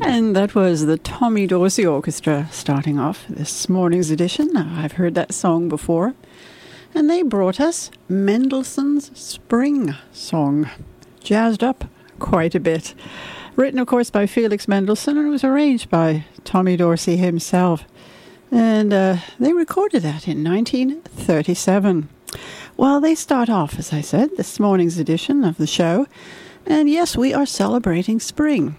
And that was the Tommy Dorsey Orchestra starting off this morning's edition. I've heard that song before. And they brought us Mendelssohn's Spring Song, jazzed up quite a bit. Written, of course, by Felix Mendelssohn, and it was arranged by Tommy Dorsey himself. And they recorded that in 1937. Well, they start off, as I said, this morning's edition of the show. And yes, we are celebrating spring.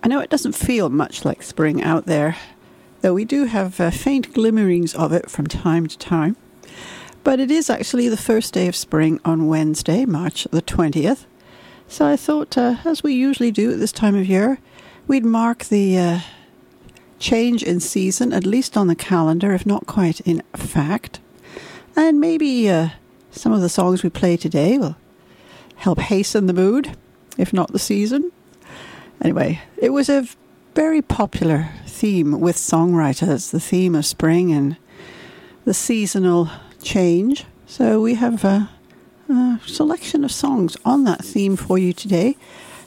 I know it doesn't feel much like spring out there, though we do have faint glimmerings of it from time to time. But it is actually the first day of spring on Wednesday, March the 20th. So I thought, as we usually do at this time of year, we'd mark the change in season, at least on the calendar, if not quite in fact. And maybe some of the songs we play today will help hasten the mood, if not the season. Anyway, it was a very popular theme with songwriters, the theme of spring and the seasonal change. So we have a selection of songs on that theme for you today.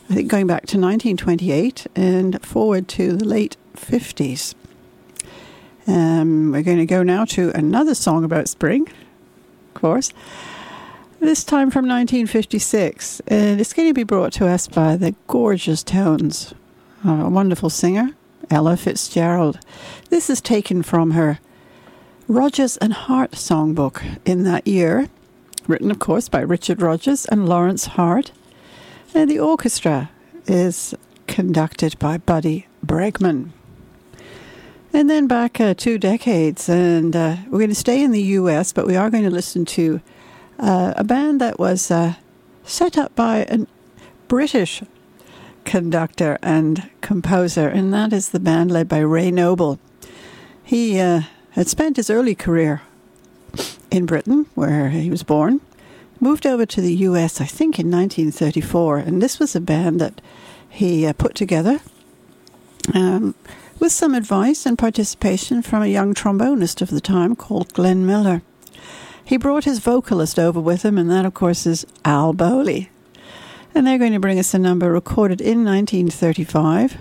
I think going back to 1928 and forward to the late 50s. We're going to go now to another song about spring, of course. This time from 1956, and it's going to be brought to us by the gorgeous tones of a wonderful singer, Ella Fitzgerald. This is taken from her Rogers and Hart songbook in that year, written, of course, by Richard Rogers and Lorenz Hart. And the orchestra is conducted by Buddy Bregman. And then back 2 decades, and we're going to stay in the U.S., but we are going to listen to a band that was set up by a British conductor and composer, and that is the band led by Ray Noble. He had spent his early career in Britain, where he was born, moved over to the U.S., I think, in 1934, and this was a band that he put together with some advice and participation from a young trombonist of the time called Glenn Miller. He brought his vocalist over with him, and that, of course, is Al Bowlly. And they're going to bring us a number recorded in 1935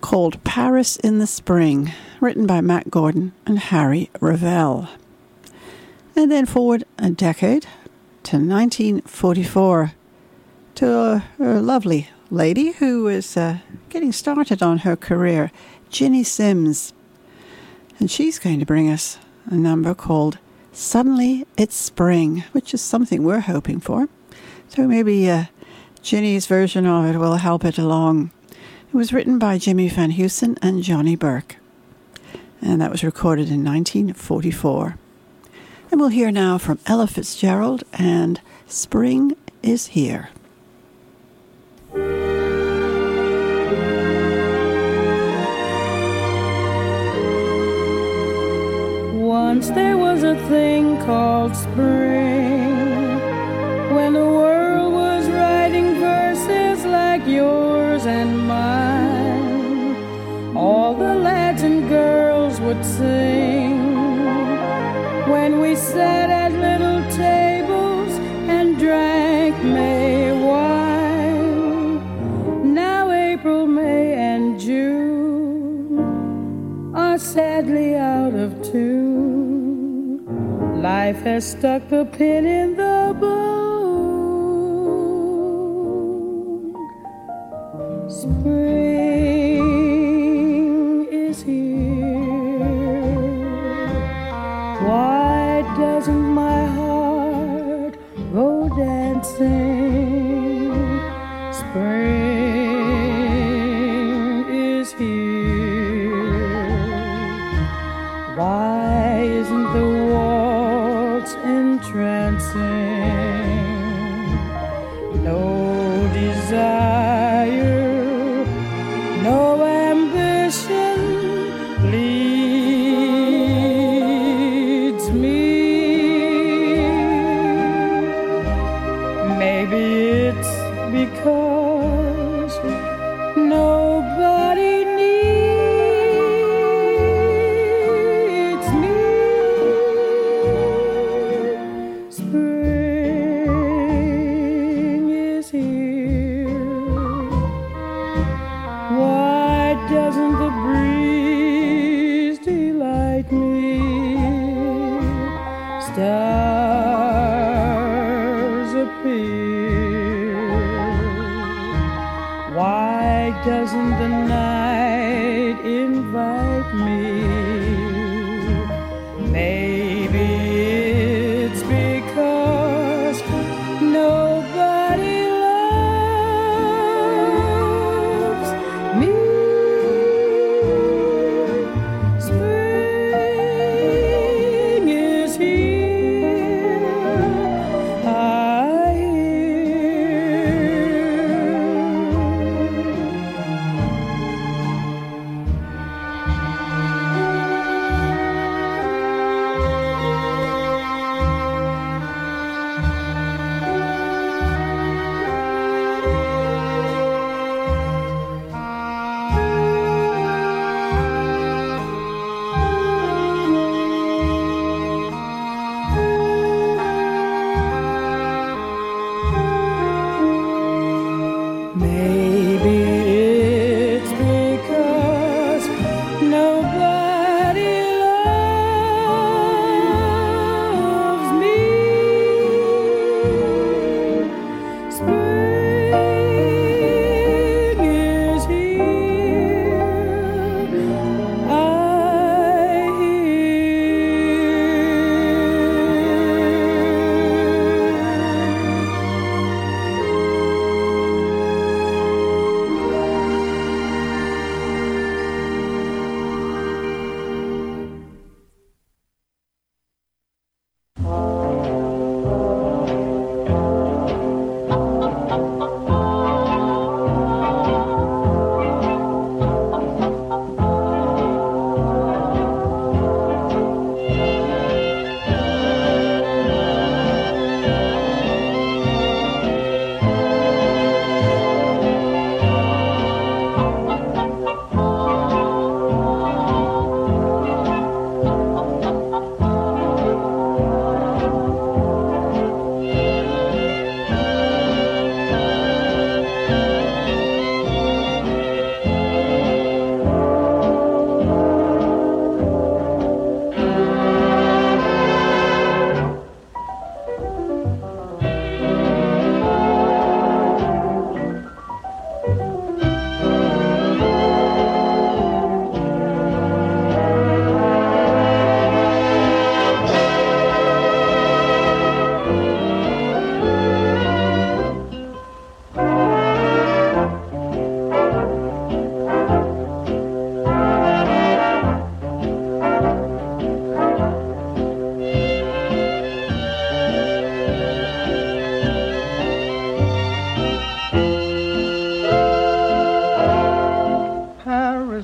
called Paris in the Spring, written by Matt Gordon and Harry Revel. And then forward a decade to 1944 to a lovely lady who was getting started on her career, Ginny Sims. And she's going to bring us a number called Suddenly It's Spring, which is something we're hoping for. So maybe Ginny's version of it will help it along. It was written by Jimmy Van Heusen and Johnny Burke. And that was recorded in 1944. And we'll hear now from Ella Fitzgerald and Spring is Here. Once there was a thing called spring, when the world was writing verses like yours and mine. All the lads and girls would sing when we sat at little tables and drank May wine. Now April, May, and June are sadly out of tune. Life has stuck a pin in the bone. Spring is here. Why doesn't my heart go dancing? Spring is here. Why isn't the entrancing, no desire, no ambition leads me. Maybe it's because nobody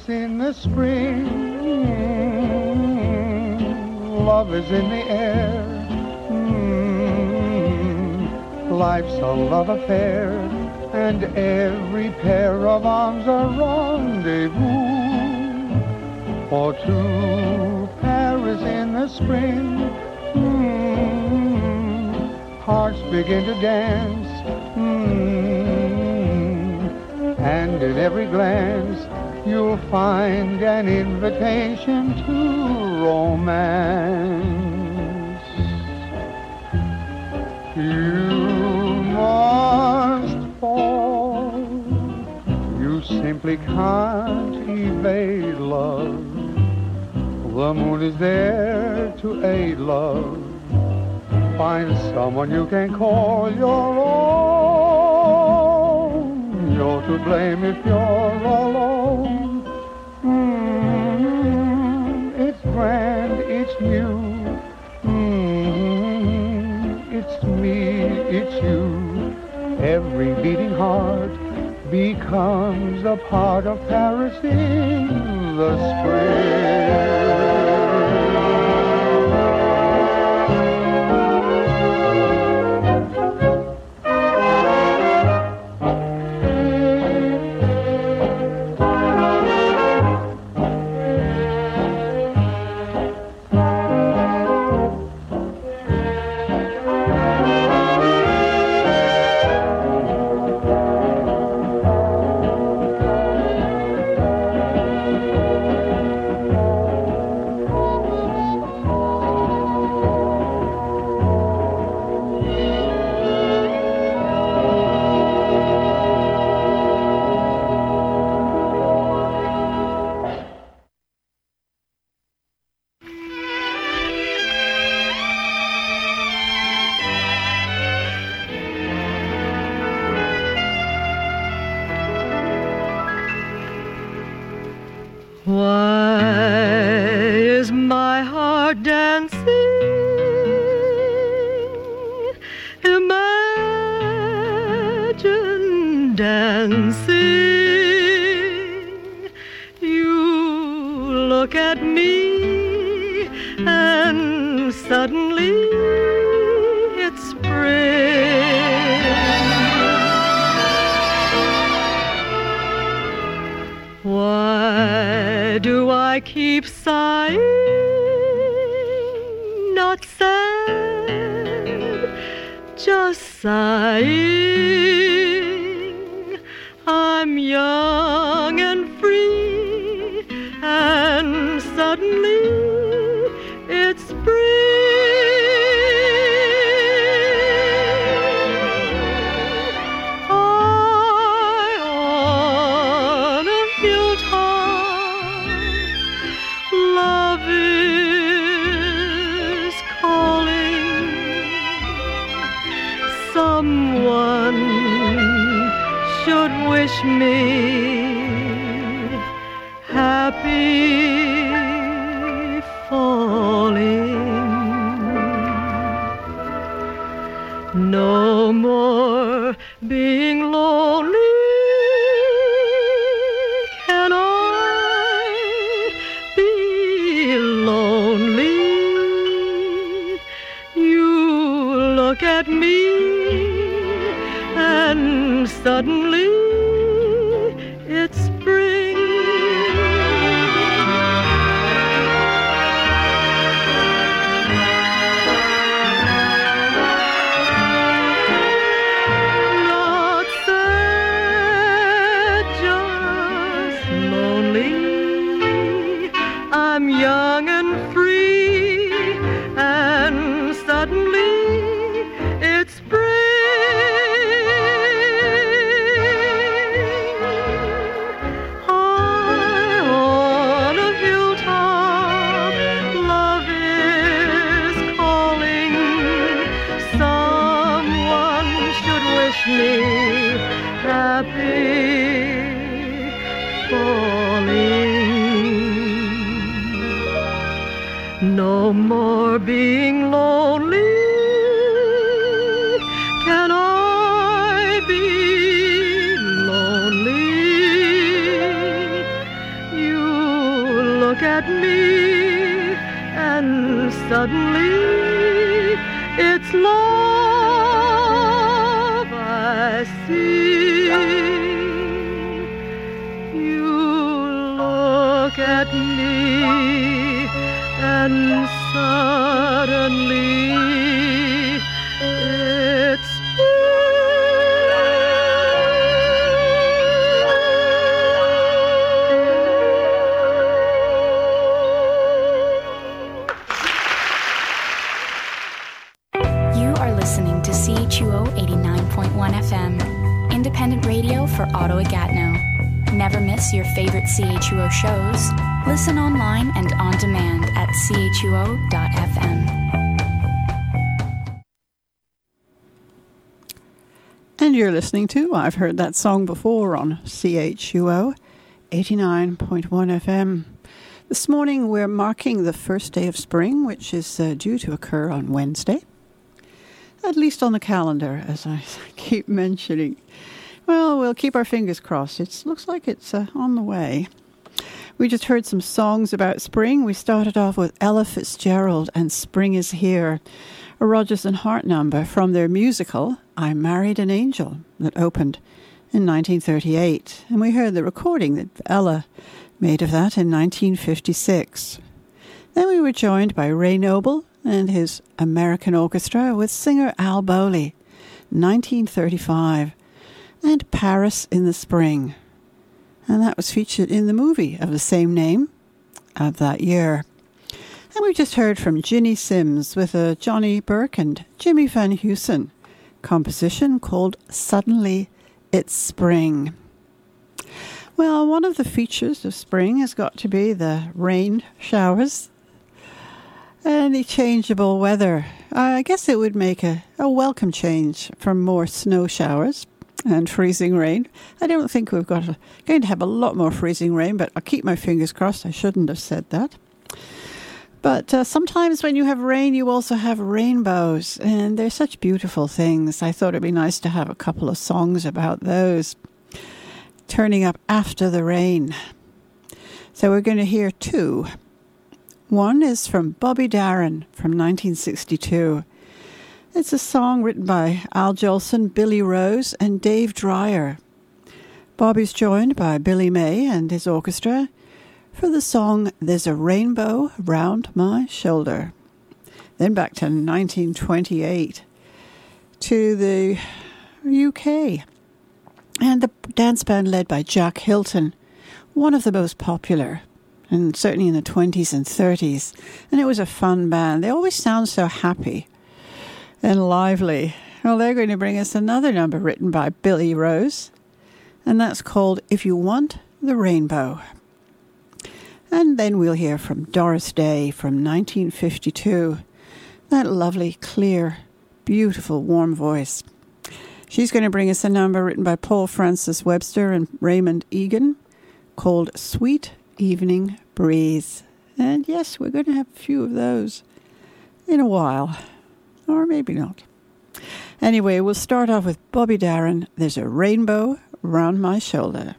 is in the spring, love is in the air, life's a love affair, and every pair of arms a rendezvous for two. Paris in the spring, hearts begin to dance, and in every glance you'll find an invitation to romance. You must fall, you simply can't evade love. The moon is there to aid love. Find someone you can call your own. You're to blame if you're alone. It's grand, it's new, it's me, it's you. Every beating heart becomes a part of Paris in the spring. look at me, and suddenly it's love I see. You look at me, and suddenly it's CHUO 89.1 FM, independent radio for Ottawa Gatineau. Never miss your favorite CHUO shows. Listen online and on demand at CHUO.FM. And you're listening to I've Heard That Song Before on CHUO 89.1 FM. This morning we're marking the first day of spring, which is due to occur on Wednesday. At least on the calendar, as I keep mentioning. Well, we'll keep our fingers crossed. It looks like it's on the way. We just heard some songs about spring. We started off with Ella Fitzgerald and Spring Is Here, a Rogers and Hart number from their musical I Married an Angel that opened in 1938. And we heard the recording that Ella made of that in 1956. Then we were joined by Ray Noble and his American Orchestra with singer Al Bowlly, 1935, and Paris in the Spring. And that was featured in the movie of the same name of that year. And we just heard from Ginny Sims with a Johnny Burke and Jimmy Van Heusen composition called Suddenly It's Spring. Well, one of the features of spring has got to be the rain showers and the changeable weather. I guess it would make a welcome change from more snow showers and freezing rain. I don't think we're going to have a lot more freezing rain, but I'll keep my fingers crossed. I shouldn't have said that. But sometimes when you have rain, you also have rainbows, and they're such beautiful things. I thought it'd be nice to have a couple of songs about those. Turning up after the rain. So we're going to hear two. One is from Bobby Darin from 1962. It's a song written by Al Jolson, Billy Rose, and Dave Dreyer. Bobby's joined by Billy May and his orchestra for the song There's a Rainbow Round My Shoulder. Then back to 1928 to the UK. And the dance band led by Jack Hylton, one of the most popular, and certainly in the 20s and 30s. And it was a fun band. They always sound so happy and lively. Well, they're going to bring us another number written by Billy Rose, and that's called If You Want the Rainbow. And then we'll hear from Doris Day from 1952. That lovely, clear, beautiful, warm voice. She's going to bring us a number written by Paul Francis Webster and Raymond Egan called Sweet Evening Breeze. And yes, we're going to have a few of those in a while, or maybe not. Anyway, we'll start off with Bobby Darin, There's a Rainbow Round My Shoulder.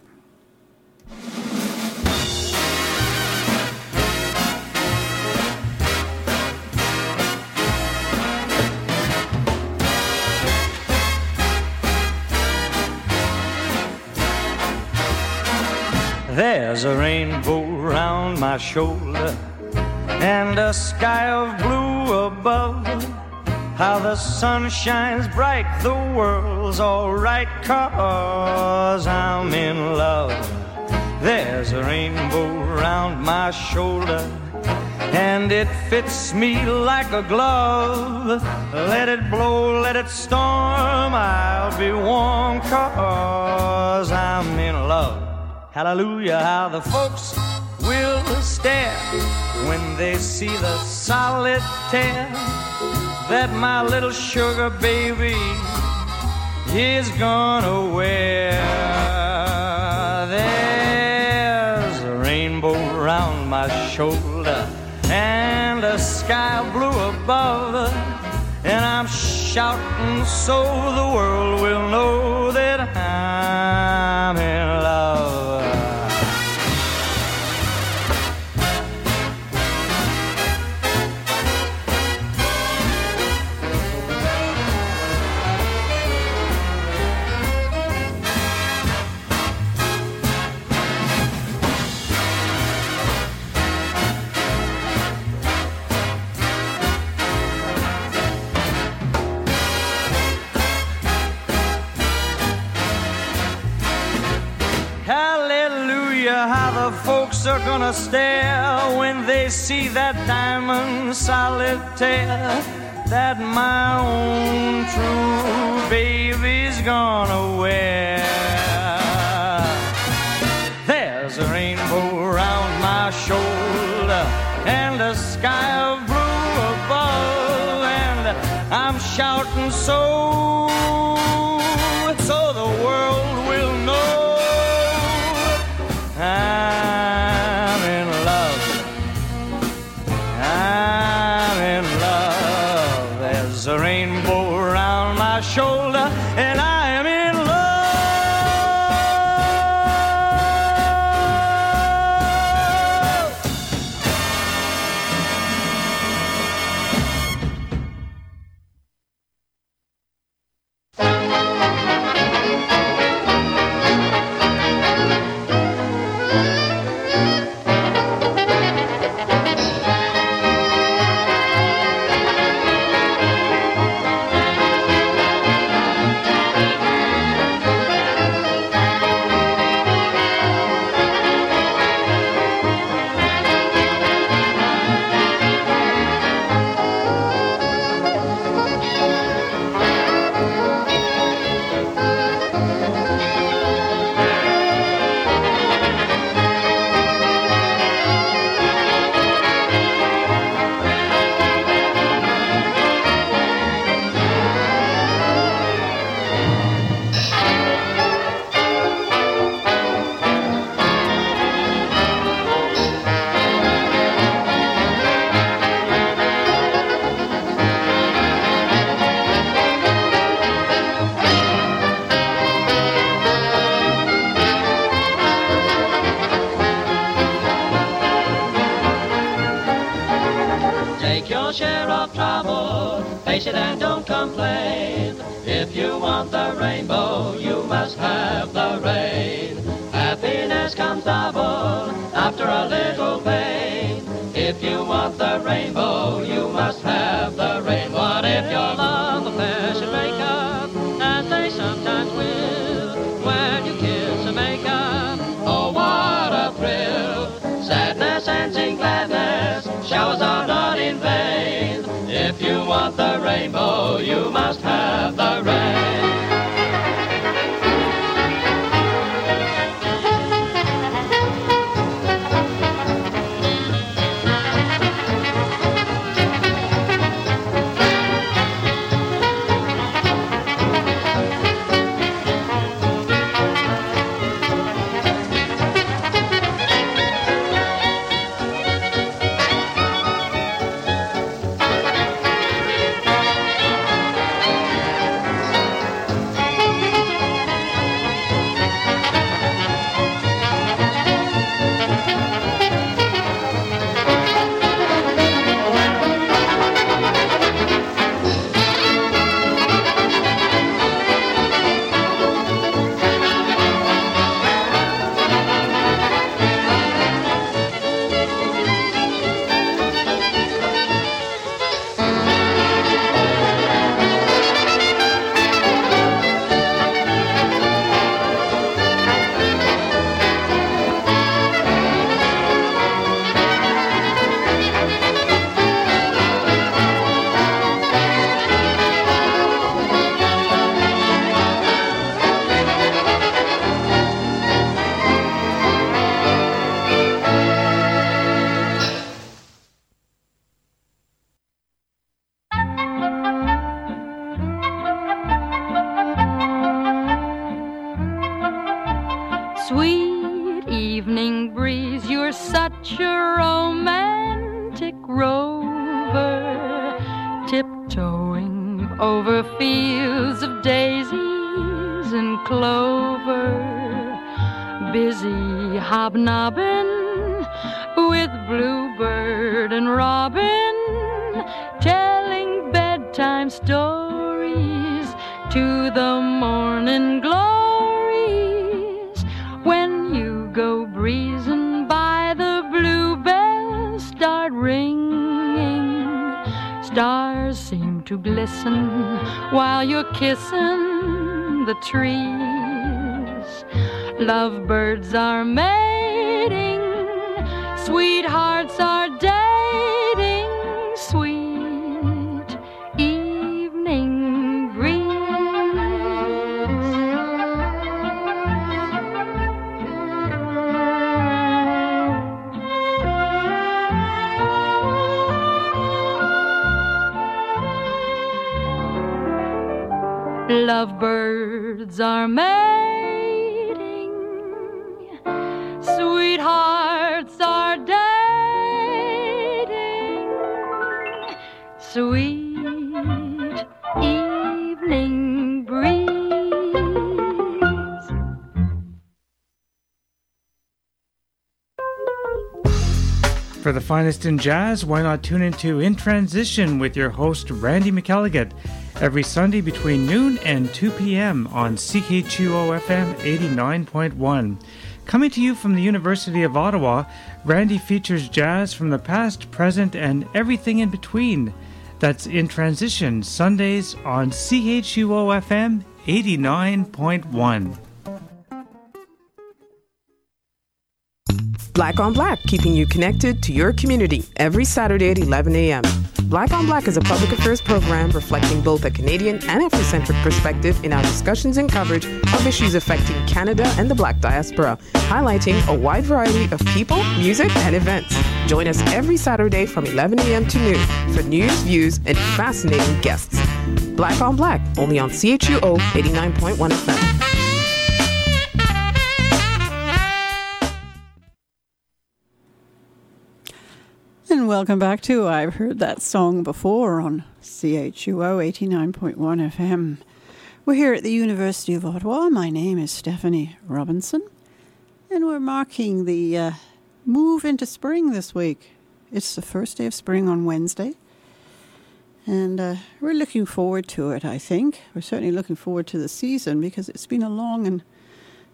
There's a rainbow round my shoulder and a sky of blue above. How the sun shines bright, the world's all right, 'cause I'm in love. There's a rainbow round my shoulder and it fits me like a glove. Let it blow, let it storm, I'll be warm, 'cause I'm in love. Hallelujah, how the folks will stare when they see the solitaire that my little sugar baby is gonna wear. There's a rainbow round my shoulder and a sky blue above, and I'm shouting so the world will know that I'm in love. Hallelujah, how the folks are gonna stare when they see that diamond solitaire, that my own true baby's gonna wear. There's a rainbow round my shoulder and a sky of blue above, and I'm shouting so the world will know I'm in love, I'm in love. There's a rainbow around my shoulder and I am in trees. Lovebirds are made Sweethearts are dating, sweet evening breeze. Lovebirds are mating, sweethearts are dating, sweet evening breeze. For the finest in jazz, why not tune into In Transition with your host Randy McElligott every Sunday between noon and 2 p.m. on CHUO-FM 89.1. Coming to you from the University of Ottawa, Randy features jazz from the past, present, and everything in between. That's In Transition, Sundays on CHUO-FM 89.1. Black on Black, keeping you connected to your community every Saturday at 11 a.m. Black on Black is a public affairs program reflecting both a Canadian and Afrocentric perspective in our discussions and coverage of issues affecting Canada and the Black diaspora, highlighting a wide variety of people, music, and events. Join us every Saturday from 11 a.m. to noon for news, views, and fascinating guests. Black on Black, only on CHUO 89.1 FM. And welcome back to I've Heard That Song Before on CHUO 89.1 FM. We're here at the University of Ottawa. My name is Stephanie Robinson, and we're marking the move into spring this week. It's the first day of spring on Wednesday, and we're looking forward to it, I think. We're certainly looking forward to the season because it's been a long and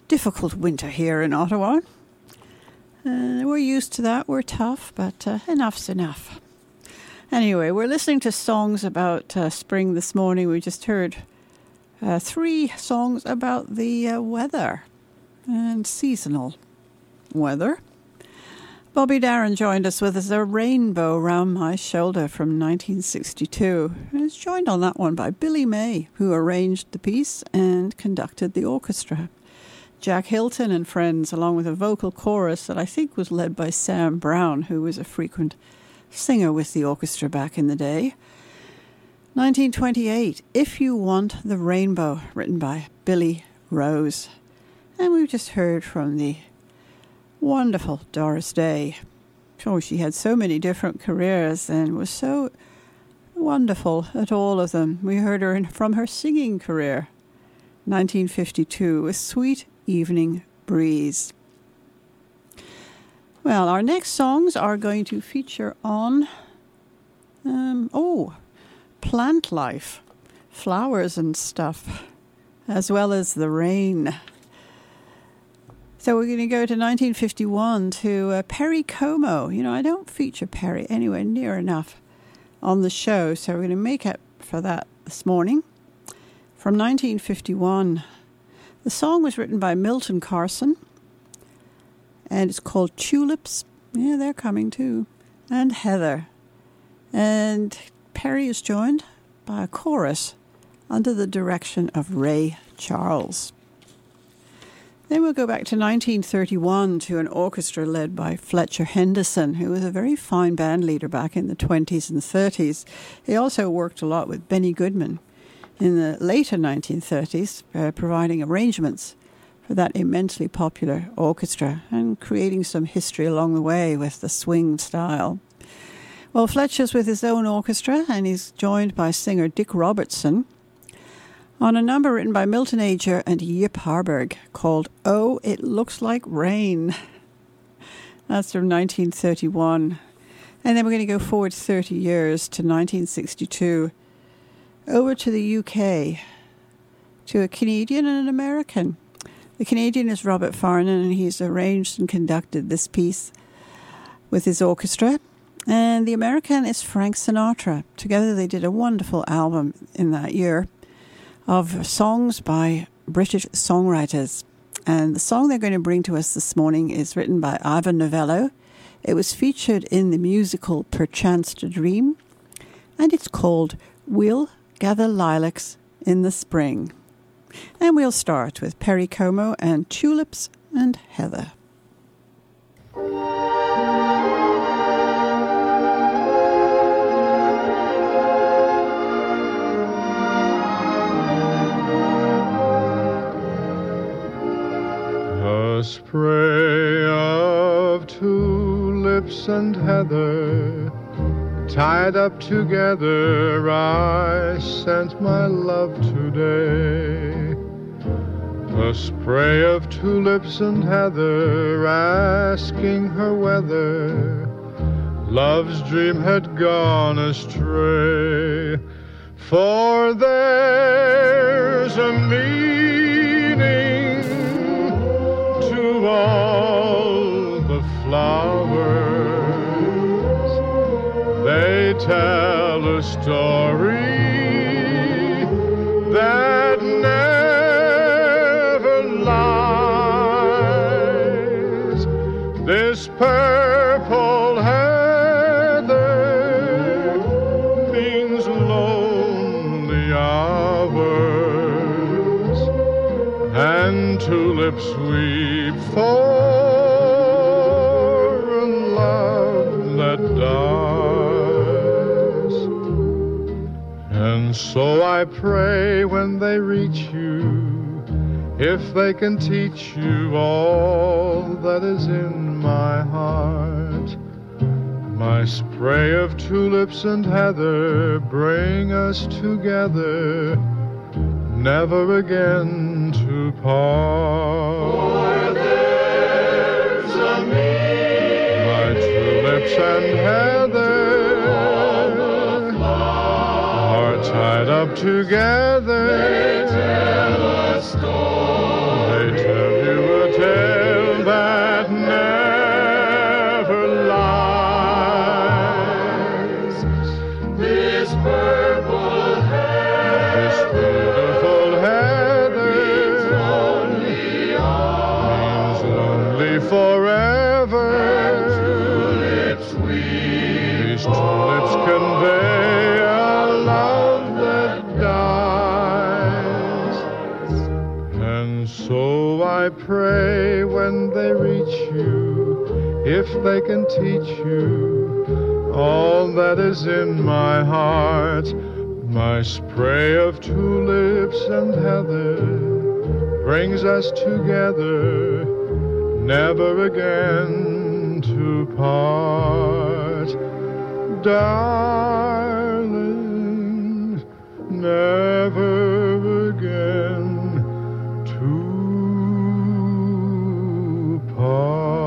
difficult winter here in Ottawa. We're used to that. We're tough, but enough's enough. Anyway, we're listening to songs about spring this morning. We just heard three songs about the weather and seasonal weather. Bobby Darin joined us with A Rainbow Round My Shoulder from 1962. And it's joined on that one by Billy May, who arranged the piece and conducted the orchestra. Jack Hylton and friends, along with a vocal chorus that I think was led by Sam Brown, who was a frequent singer with the orchestra back in the day. 1928, If You Want the Rainbow, written by Billy Rose. And we've just heard from the wonderful Doris Day. Oh, she had so many different careers and was so wonderful at all of them. We heard her from her singing career. 1952, A Sweet Evening Breeze. Well, our next songs are going to feature on, plant life, flowers and stuff, as well as the rain. So we're going to go to 1951 to Perry Como. You know, I don't feature Perry anywhere near enough on the show, so we're going to make up for that this morning. From 1951, the song was written by Milton Carson, and it's called Tulips. Yeah, they're coming too. And Heather. And Perry is joined by a chorus under the direction of Ray Charles. Then we'll go back to 1931 to an orchestra led by Fletcher Henderson, who was a very fine band leader back in the 20s and 30s. He also worked a lot with Benny Goodman in the later 1930s, providing arrangements for that immensely popular orchestra and creating some history along the way with the swing style. Well, Fletcher's with his own orchestra, and he's joined by singer Dick Robertson on a number written by Milton Ager and Yip Harburg called Oh, It Looks Like Rain. That's from 1931. And then we're going to go forward 30 years to 1962, over to the UK, to a Canadian and an American. The Canadian is Robert Farnon, and he's arranged and conducted this piece with his orchestra. And the American is Frank Sinatra. Together they did a wonderful album in that year of songs by British songwriters. And the song they're going to bring to us this morning is written by Ivan Novello. It was featured in the musical Perchance to Dream, and it's called We'll Gather Lilacs in the Spring. And we'll start with Perry Como and Tulips and Heather. A spray of tulips and heather, tied up together, I sent my love today. A spray of tulips and heather, asking her whether love's dream had gone astray. For there's a meaning to all the flowers. They tell a story that never lies. This purple heather means lonely hours, and tulips we for a love that dies. And so I pray when they reach you, if they can teach you all that is in my heart. My spray of tulips and heather, bring us together, never again to part. And heather are tied up together. They tell a story. They tell you a tale that never lies. This purple heather, this beautiful heather, means lonely, arms, means lonely forever. Tulips convey a love that dies. And so I pray when they reach you, if they can teach you all that is in my heart. My spray of tulips and heather brings us together, never again to part. Darling, never again to part.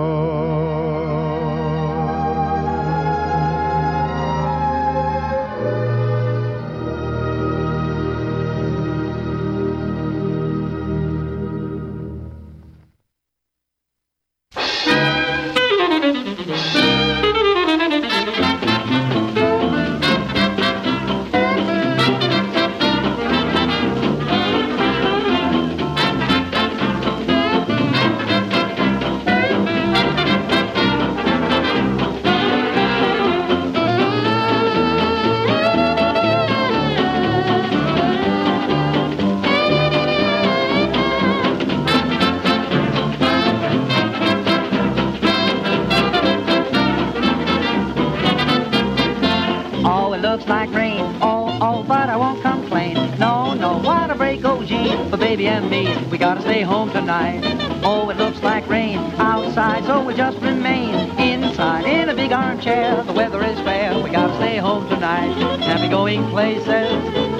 And me, we gotta stay home tonight. Oh, it looks like rain outside, so we just remain inside in a big armchair. The weather is fair, we gotta stay home tonight. Happy going places,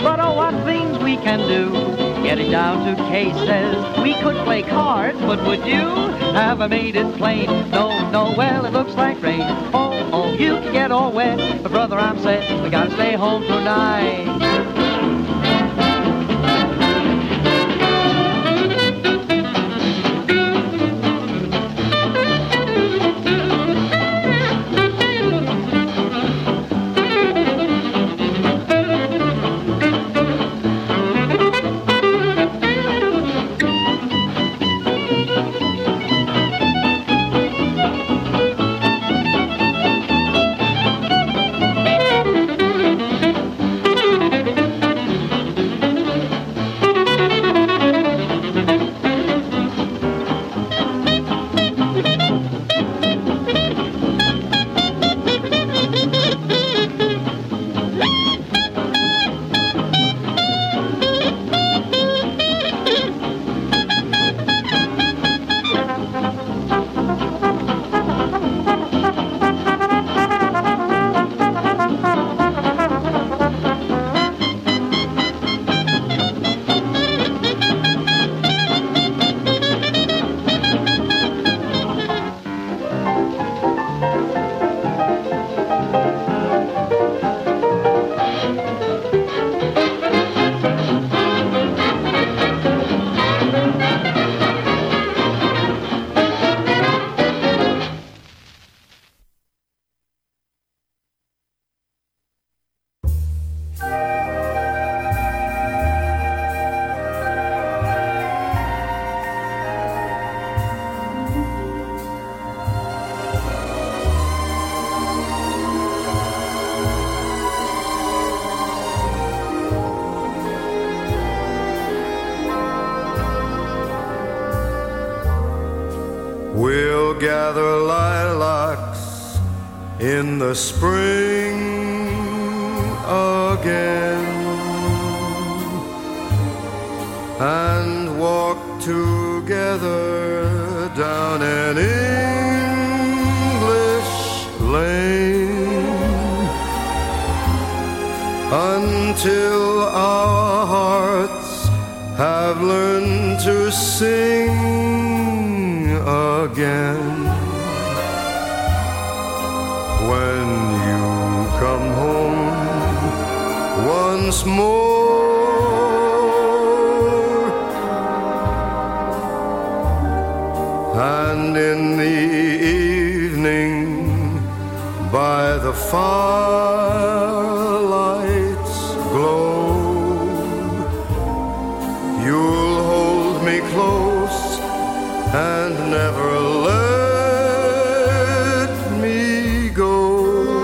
but oh, what things we can do. Getting down to cases, we could play cards, but would you? Have I made it plain? No, well, it looks like rain. Oh, you can get all wet, but brother, I'm set, we gotta stay home tonight. gather lilacs in the spring again, and walk together down an English lane until our hearts have learned to sing again. When you come home once more, and in the evening by the firelight's glow, you'll hold me close and never let me go.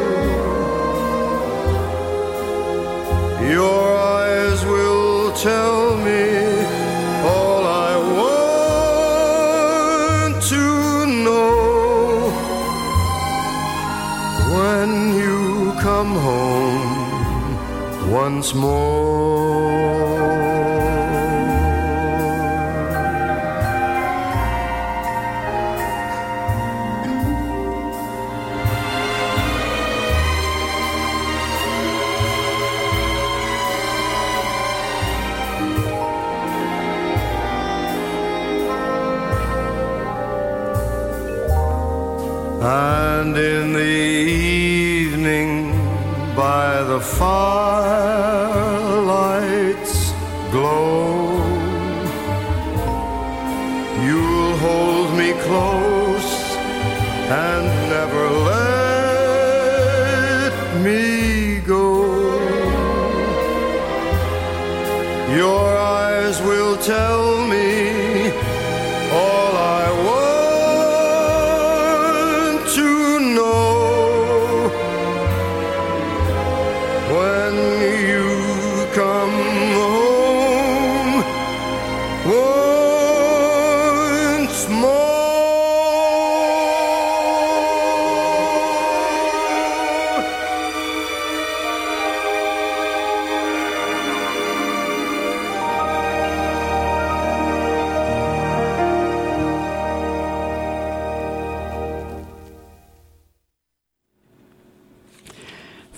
Your eyes will tell me all I want to know. When you come home once more, and in the evening by the firelight's glow, you'll hold me close and never let me go. Your eyes will tell me all I want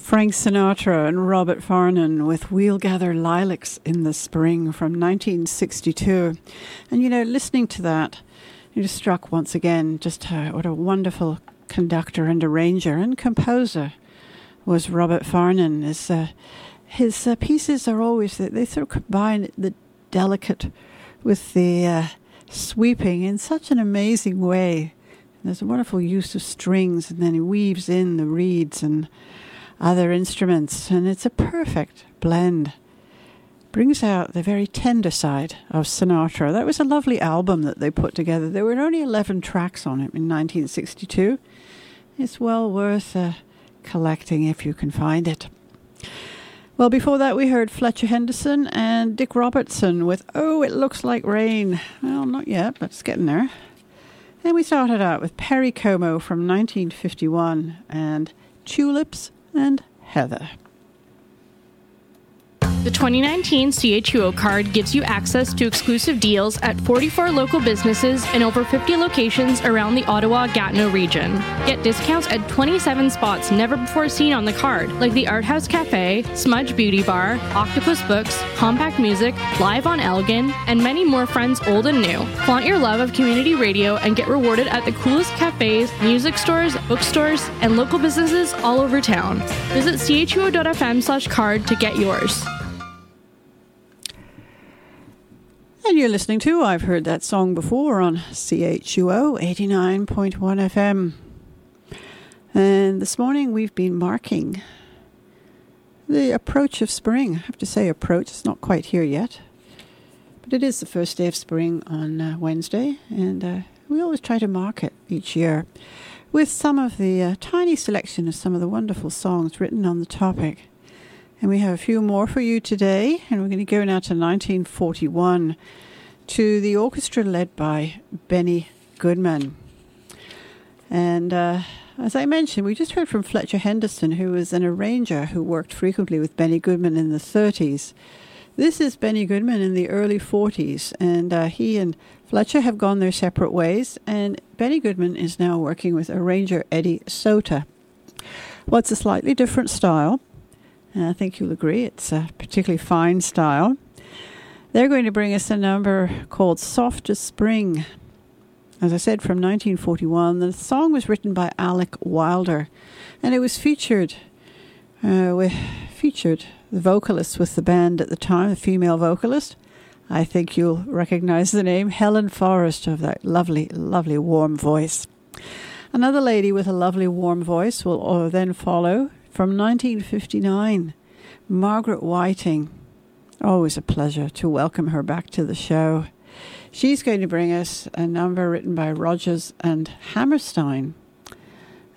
Frank Sinatra and Robert Farnon with We'll Gather Lilacs in the Spring from 1962. And, you know, listening to that, you're just struck once again just how, what a wonderful conductor and arranger and composer was Robert Farnon. His pieces are always, they sort of combine the delicate with the sweeping in such an amazing way. And there's a wonderful use of strings, and then he weaves in the reeds and other instruments, and it's a perfect blend. Brings out the very tender side of Sinatra. That was a lovely album that they put together. There were only 11 tracks on it in 1962. It's well worth collecting if you can find it. Well, before that we heard Fletcher Henderson and Dick Robertson with Oh, It Looks Like Rain. Well, not yet, but it's getting there. Then we started out with Perry Como from 1951 and Tulips and Heather. The 2019 CHUO card gives you access to exclusive deals at 44 local businesses and over 50 locations around the Ottawa-Gatineau region. Get discounts at 27 spots never before seen on the card, like the Art House Cafe, Smudge Beauty Bar, Octopus Books, Compact Music, Live on Elgin, and many more friends old and new. Flaunt your love of community radio and get rewarded at the coolest cafes, music stores, bookstores, and local businesses all over town. Visit chuo.fm/card to get yours. And you're listening to I've Heard That Song Before on CHUO 89.1 FM. And this morning we've been marking the approach of spring. I have to say approach, it's not quite here yet. But it is the first day of spring on Wednesday, and we always try to mark it each year with some of the tiny selection of some of the wonderful songs written on the topic. And we have a few more for you today, and we're going to go now to 1941 to the orchestra led by Benny Goodman. And as I mentioned, we just heard from Fletcher Henderson, who was an arranger who worked frequently with Benny Goodman in the 30s. This is Benny Goodman in the early 40s, and he and Fletcher have gone their separate ways, and Benny Goodman is now working with arranger Eddie Sota. Well, it's a slightly different style, and I think you'll agree it's a particularly fine style. They're going to bring us a number called Soft as Spring. As I said, from 1941, the song was written by Alec Wilder, and it was featured the vocalist with the band at the time, the female vocalist. I think you'll recognize the name, Helen Forrest, of that lovely, lovely warm voice. Another lady with a lovely warm voice will then follow from 1959, Margaret Whiting. Always a pleasure to welcome her back to the show. She's going to bring us a number written by Rogers and Hammerstein,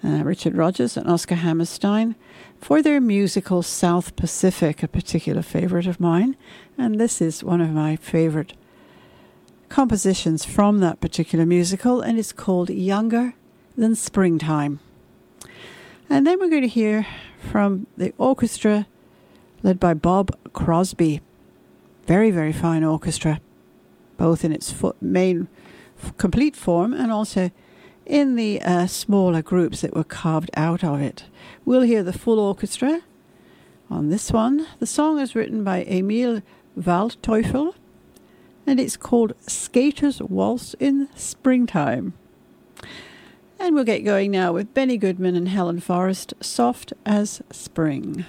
Richard Rogers and Oscar Hammerstein, for their musical South Pacific, a particular favorite of mine. And this is one of my favorite compositions from that particular musical, and it's called Younger Than Springtime. And then we're going to hear from the orchestra led by Bob Crosby. Very, very fine orchestra, both in its main complete form and also in the smaller groups that were carved out of it. We'll hear the full orchestra on this one. The song is written by Emil Waldteufel, and it's called Skater's Waltz in Springtime. And we'll get going now with Benny Goodman and Helen Forrest, Soft as Spring.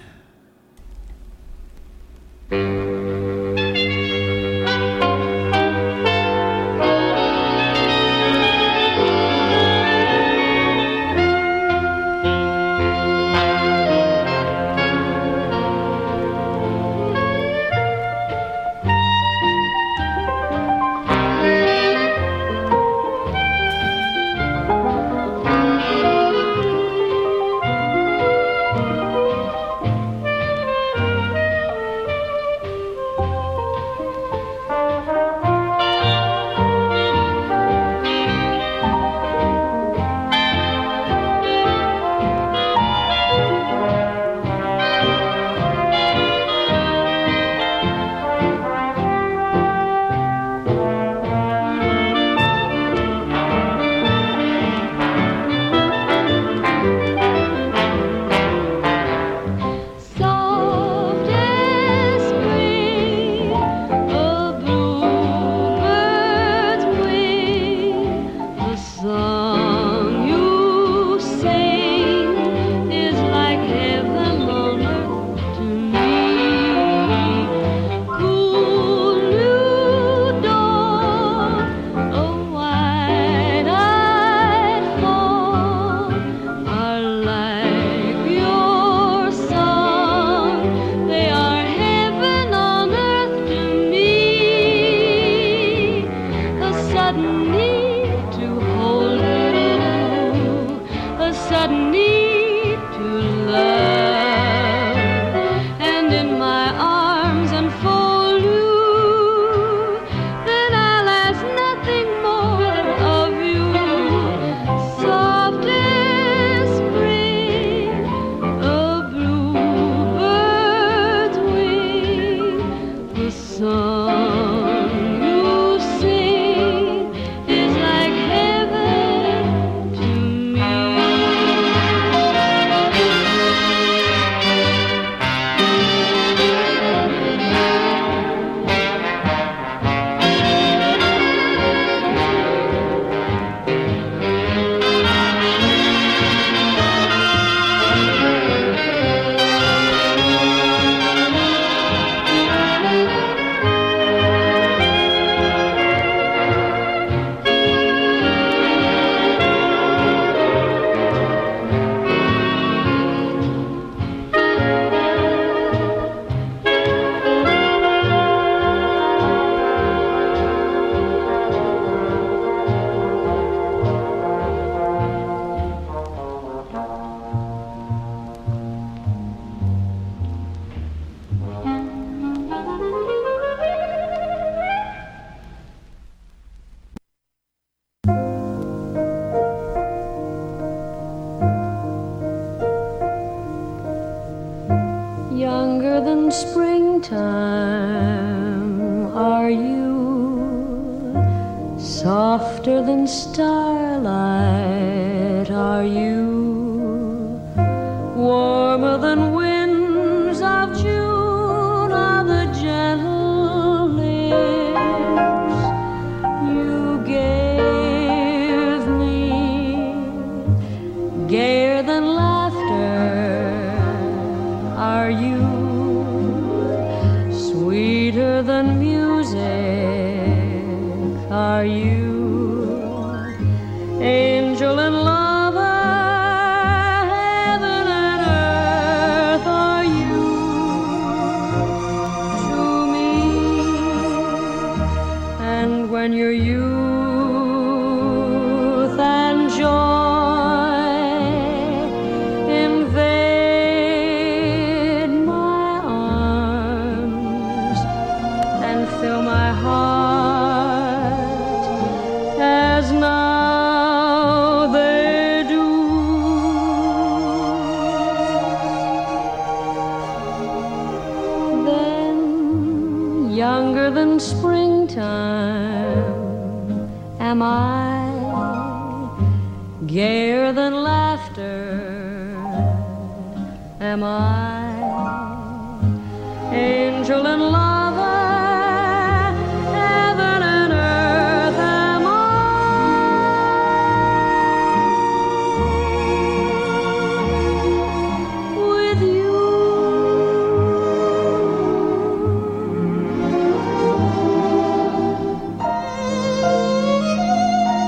springtime are you? Softer than starlight are you? Warmer than winds of June are the gentle lips you gave me. Gayer than laughter are you? Sweeter than music are you, angel and lover, heaven and earth are you to me. And when your youth and joy invade springtime, am I gayer than laughter? Am I angel and lover, heaven and earth? Am I with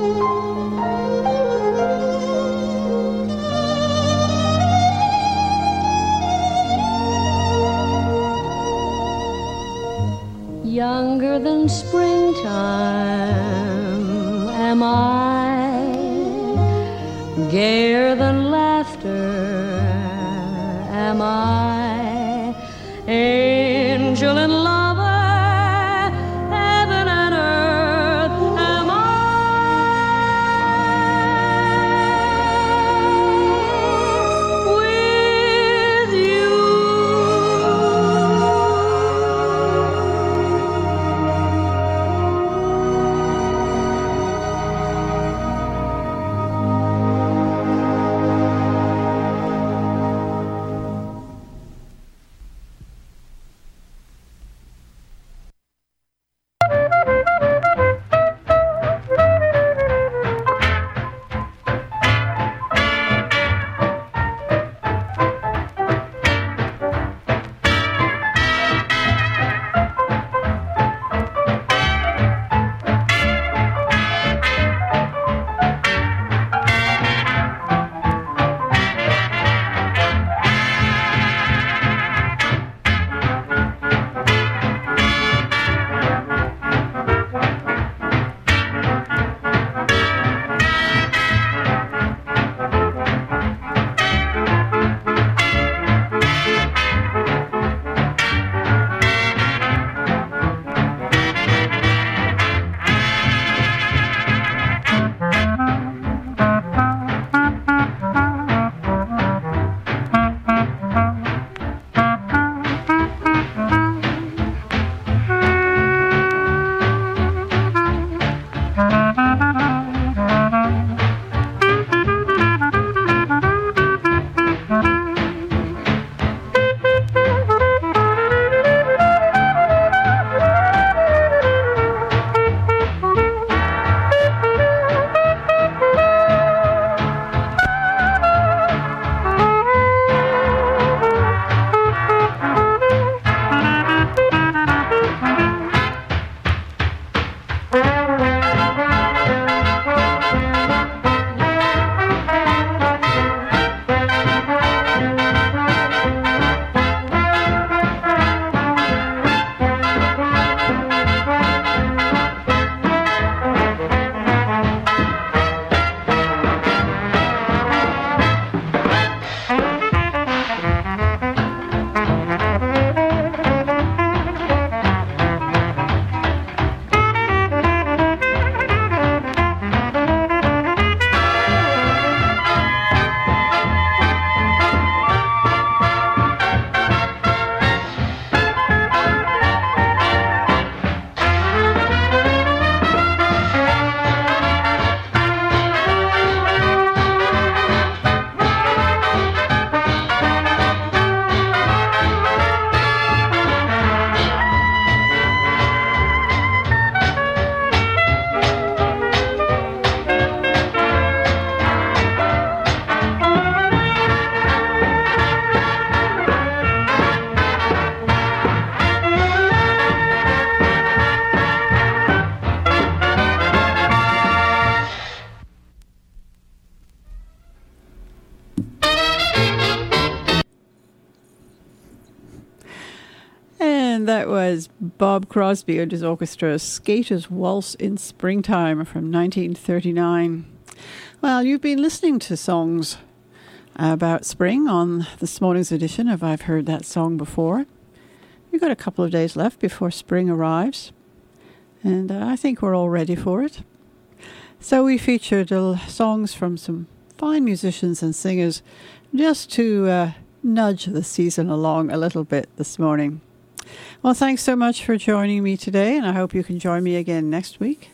you? Younger than springtime, am I? Gayer than laughter, am I? Angel and lover, heaven and earth, am I with you? And that was Bob Crosby and his orchestra, Skater's Waltz in Springtime from 1939. Well, you've been listening to songs about spring on this morning's edition of I've Heard That Song Before. We've got a couple of days left before spring arrives, and I think we're all ready for it. So we featured songs from some fine musicians and singers just to nudge the season along a little bit this morning. Well, thanks so much for joining me today, and I hope you can join me again next week.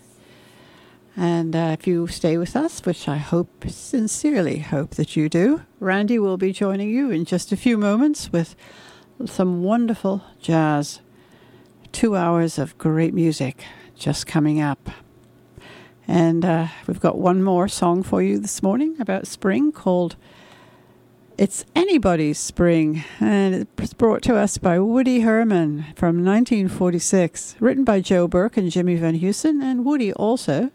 And if you stay with us, which I hope, sincerely hope that you do, Randy will be joining you in just a few moments with some wonderful jazz. 2 hours of great music just coming up. And we've got one more song for you this morning about spring called It's Anybody's Spring. And it's brought to us by Woody Herman from 1946, written by Joe Burke and Jimmy Van Heusen, and Woody also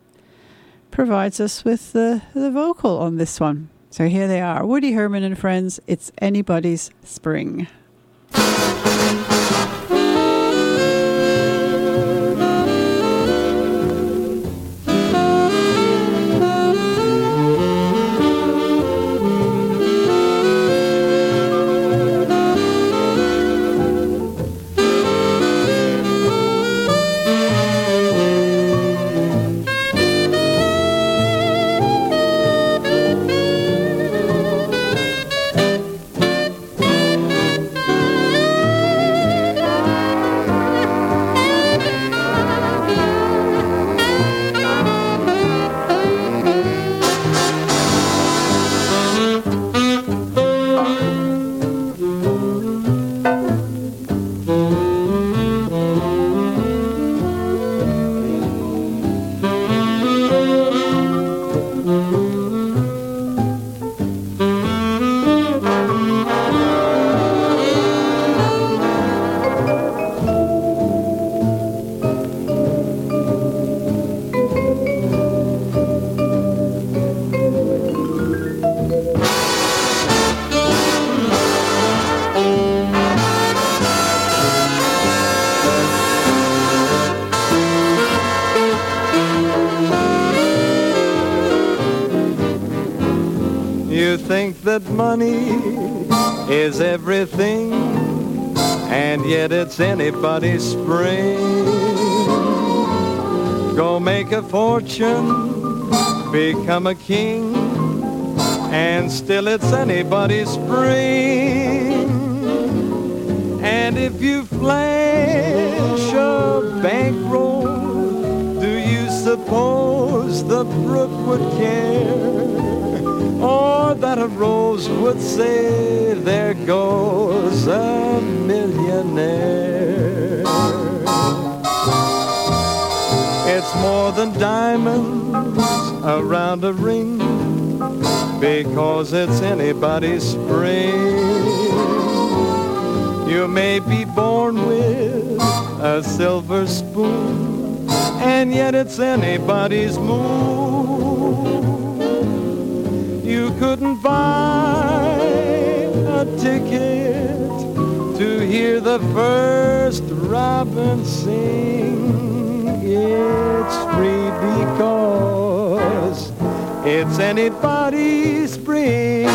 provides us with the vocal on this one. So here they are, Woody Herman and Friends, It's Anybody's Spring. That money is everything, and yet it's anybody's spring. Go make a fortune, become a king, and still it's anybody's spring. And if you flash a bankroll, do you suppose the brook would care? Or that a rose would say, there goes a millionaire. It's more than diamonds around a ring, because it's anybody's spring. You may be born with a silver spoon, and yet it's anybody's moon. You couldn't buy a ticket to hear the first robin sing. It's free because it's anybody's spring.